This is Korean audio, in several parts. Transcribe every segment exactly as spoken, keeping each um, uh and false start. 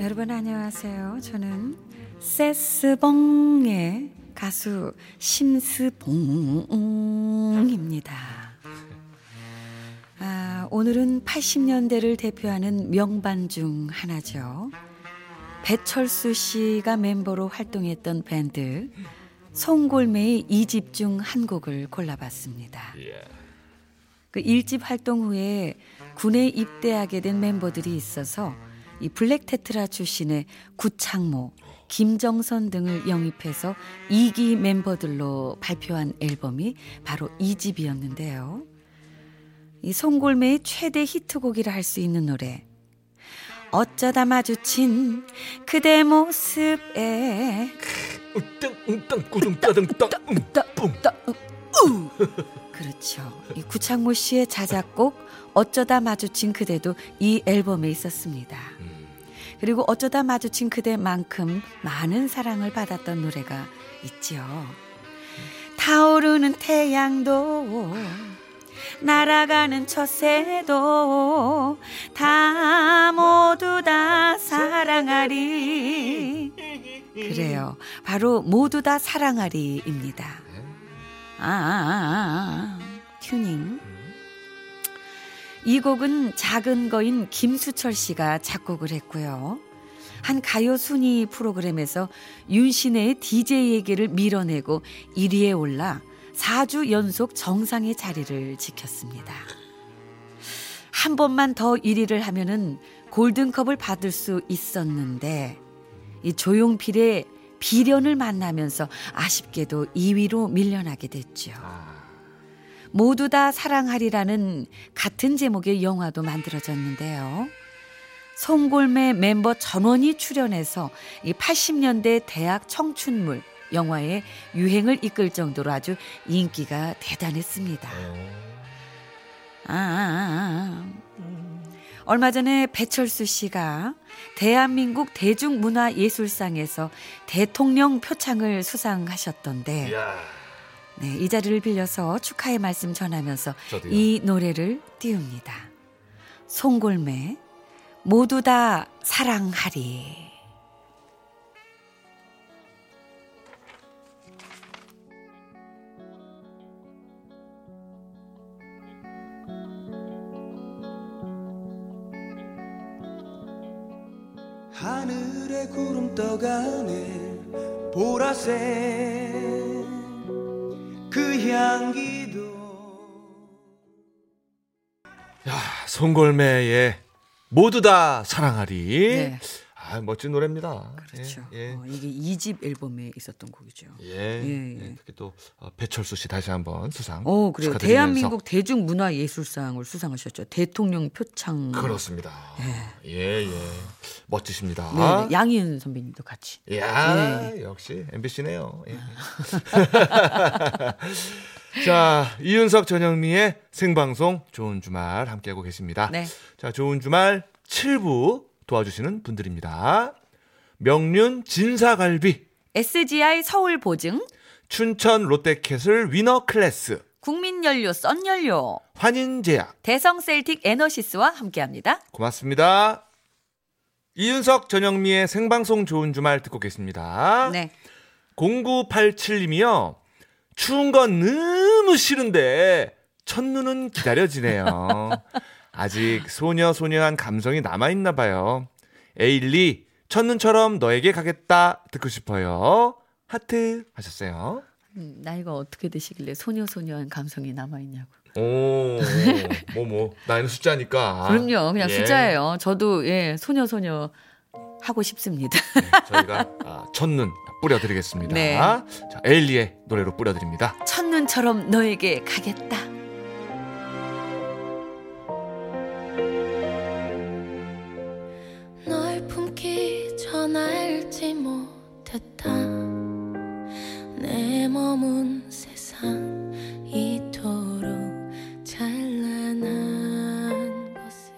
여러분 안녕하세요. 저는 쎄스봉의 가수 심스봉입니다. 아, 오늘은 팔십 년대를 대표하는 명반 중 하나죠. 배철수 씨가 멤버로 활동했던 밴드 송골매의 이 집 중 한 곡을 골라봤습니다. 그 일 집 활동 후에 군에 입대하게 된 멤버들이 있어서 이 블랙 테트라 출신의 구창모, 김정선 등을 영입해서 이 기 멤버들로 발표한 앨범이 바로 이 집이었는데요. 이 송골매의 최대 히트곡이라 할 수 있는 노래 어쩌다 마주친 그대 모습에 그렇죠. 이 구창모 씨의 자작곡 어쩌다 마주친 그대도 이 앨범에 있었습니다. 그리고 어쩌다 마주친 그대만큼 많은 사랑을 받았던 노래가 있지요. 타오르는 태양도 날아가는 저 새도 다 모두 다 사랑하리. 그래요. 바로 모두 다 사랑하리입니다. 아, 아, 아, 튜닝. 이 곡은 작은 거인 김수철 씨가 작곡을 했고요. 한 가요 순위 프로그램에서 윤신혜의 디제이 얘기를 밀어내고 일 위에 올라 사 주 연속 정상의 자리를 지켰습니다. 한 번만 더 일 위를 하면은 골든컵을 받을 수 있었는데 이 조용필의 비련을 만나면서 아쉽게도 이 위로 밀려나게 됐죠. 모두 다 사랑하리라는 같은 제목의 영화도 만들어졌는데요. 송골매 멤버 전원이 출연해서 이 팔십 년대 대학 청춘물 영화의 유행을 이끌 정도로 아주 인기가 대단했습니다. 아, 아, 아. 얼마 전에 배철수 씨가 대한민국 대중문화예술상에서 대통령 표창을 수상하셨던데 야. 네, 이 자리를 빌려서 축하의 말씀 전하면서 저도요. 이 노래를 띄웁니다. 송골매 모두 다 사랑하리. 하늘에 구름 떠가네 보라색 그 향기도. 야, 송골매의 모두 다 사랑하리. 네. 아, 멋진 노래입니다. 그렇죠. 예, 예. 어, 이게 이 집 앨범에 있었던 곡이죠. 예. 예, 예. 예. 특히 또 어, 배철수 씨 다시 한번 수상. 어, 그래요. 대한민국 대중문화예술상을 수상하셨죠. 대통령 표창. 그렇습니다. 예, 예. 예. 멋지십니다. 네, 네. 양희은 선배님도 같이. 이야, 예. 역시 엠비씨네요. 예. 자, 이윤석 전영미의 생방송 좋은 주말 함께하고 계십니다. 네. 자, 좋은 주말 칠 부. 도와주시는 분들입니다. 명륜 진사갈비, 에스지아이 서울보증, 춘천 롯데캐슬 위너클래스, 국민연료 썬연료, 환인제약, 대성셀틱 에너시스와 함께합니다. 고맙습니다. 이윤석, 전영미의 생방송 좋은 주말 듣고 계십니다. 네. 공구팔칠님이요. 추운 건 너무 싫은데 첫눈은 기다려지네요. 아직 소녀소녀한 감성이 남아있나 봐요. 에일리, 첫눈처럼 너에게 가겠다 듣고 싶어요. 하트 하셨어요. 음, 나이가 어떻게 되시길래 소녀소녀한 감성이 남아있냐고. 오, 뭐, 뭐, 나이는 숫자니까. 그럼요. 그냥 예. 숫자예요. 저도, 예, 소녀소녀 하고 싶습니다. 네, 저희가 아, 첫눈 뿌려드리겠습니다. 네. 자, 에일리의 노래로 뿌려드립니다. 첫눈처럼 너에게 가겠다. 널 품기 전 알지 못했다. 내 머문 세상 이토록 찬란한 것을.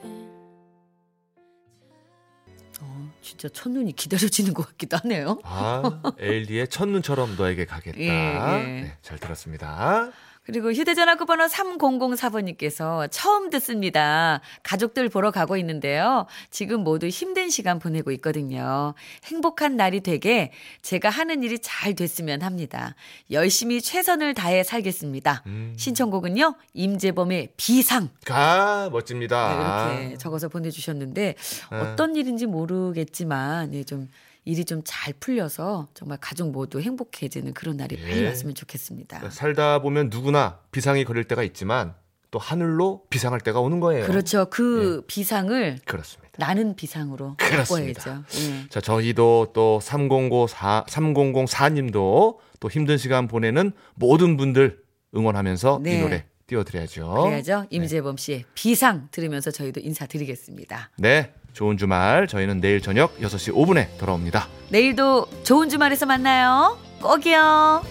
어, 진짜 첫눈이 기다려지는 것 같기도 하네요. 아, 에일리의 첫눈처럼 너에게 가겠다. 예, 예. 네, 잘 들었습니다. 그리고 휴대전화 끝번호 삼공공사번님께서 처음 듣습니다. 가족들 보러 가고 있는데요. 지금 모두 힘든 시간 보내고 있거든요. 행복한 날이 되게 제가 하는 일이 잘 됐으면 합니다. 열심히 최선을 다해 살겠습니다. 음. 신청곡은요. 임재범의 비상. 아, 멋집니다. 네, 이렇게 적어서 보내주셨는데 아. 어떤 일인지 모르겠지만 네, 좀 일이 좀 잘 풀려서 정말 가족 모두 행복해지는 그런 날이 예. 빨리 왔으면 좋겠습니다. 살다 보면 누구나 비상이 걸릴 때가 있지만 또 하늘로 비상할 때가 오는 거예요. 그렇죠. 그 예. 비상을 그렇습니다. 나는 비상으로 바꿔야죠. 예. 자, 저희도 또 삼공공사, 삼공공사님도 또 힘든 시간 보내는 모든 분들 응원하면서 네. 이 노래 띄워드려야죠. 그래야죠. 임재범 씨의 네. 비상 들으면서 저희도 인사드리겠습니다. 네. 좋은 주말. 저희는 내일 저녁 여섯시 오분에 돌아옵니다. 내일도 좋은 주말에서 만나요. 꼭이요.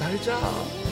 날 자.